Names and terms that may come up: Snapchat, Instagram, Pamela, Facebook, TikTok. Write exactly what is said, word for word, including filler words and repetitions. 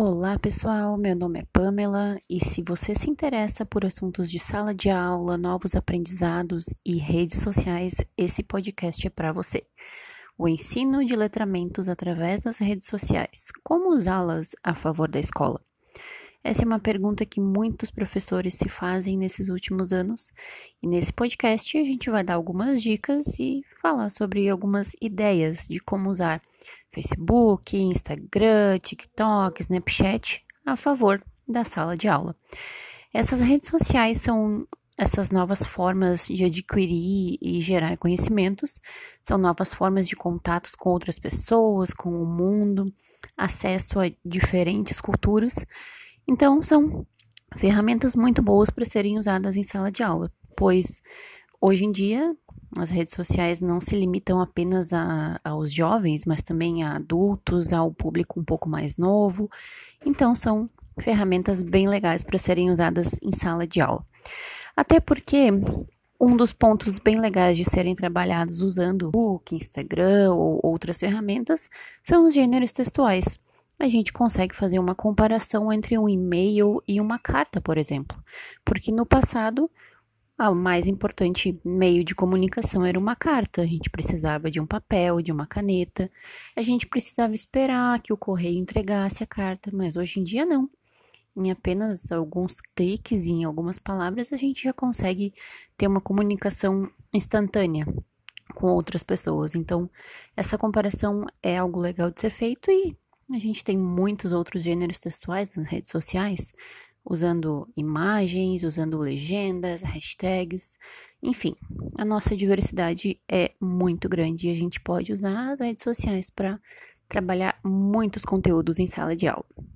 Olá pessoal, meu nome é Pamela e se você se interessa por assuntos de sala de aula, novos aprendizados e redes sociais, esse podcast é para você. O ensino de letramentos através das redes sociais, como usá-las a favor da escola? Essa é uma pergunta que muitos professores se fazem nesses últimos anos e nesse podcast a gente vai dar algumas dicas e falar sobre algumas ideias de como usar Facebook, Instagram, TikTok, Snapchat a favor da sala de aula. Essas redes sociais são essas novas formas de adquirir e gerar conhecimentos, são novas formas de contatos com outras pessoas, com o mundo, acesso a diferentes culturas. Então, são ferramentas muito boas para serem usadas em sala de aula, pois hoje em dia as redes sociais não se limitam apenas a, aos jovens, mas também a adultos, ao público um pouco mais novo. Então, são ferramentas bem legais para serem usadas em sala de aula. Até porque um dos pontos bem legais de serem trabalhados usando Facebook, Instagram ou outras ferramentas são os gêneros textuais. A gente consegue fazer uma comparação entre um e-mail e uma carta, por exemplo. Porque no passado, o mais importante meio de comunicação era uma carta. A gente precisava de um papel, de uma caneta. A gente precisava esperar que o correio entregasse a carta, mas hoje em dia não. Em apenas alguns cliques e em algumas palavras, a gente já consegue ter uma comunicação instantânea com outras pessoas. Então, essa comparação é algo legal de ser feito e a gente tem muitos outros gêneros textuais nas redes sociais, usando imagens, usando legendas, hashtags, enfim, a nossa diversidade é muito grande e a gente pode usar as redes sociais para trabalhar muitos conteúdos em sala de aula.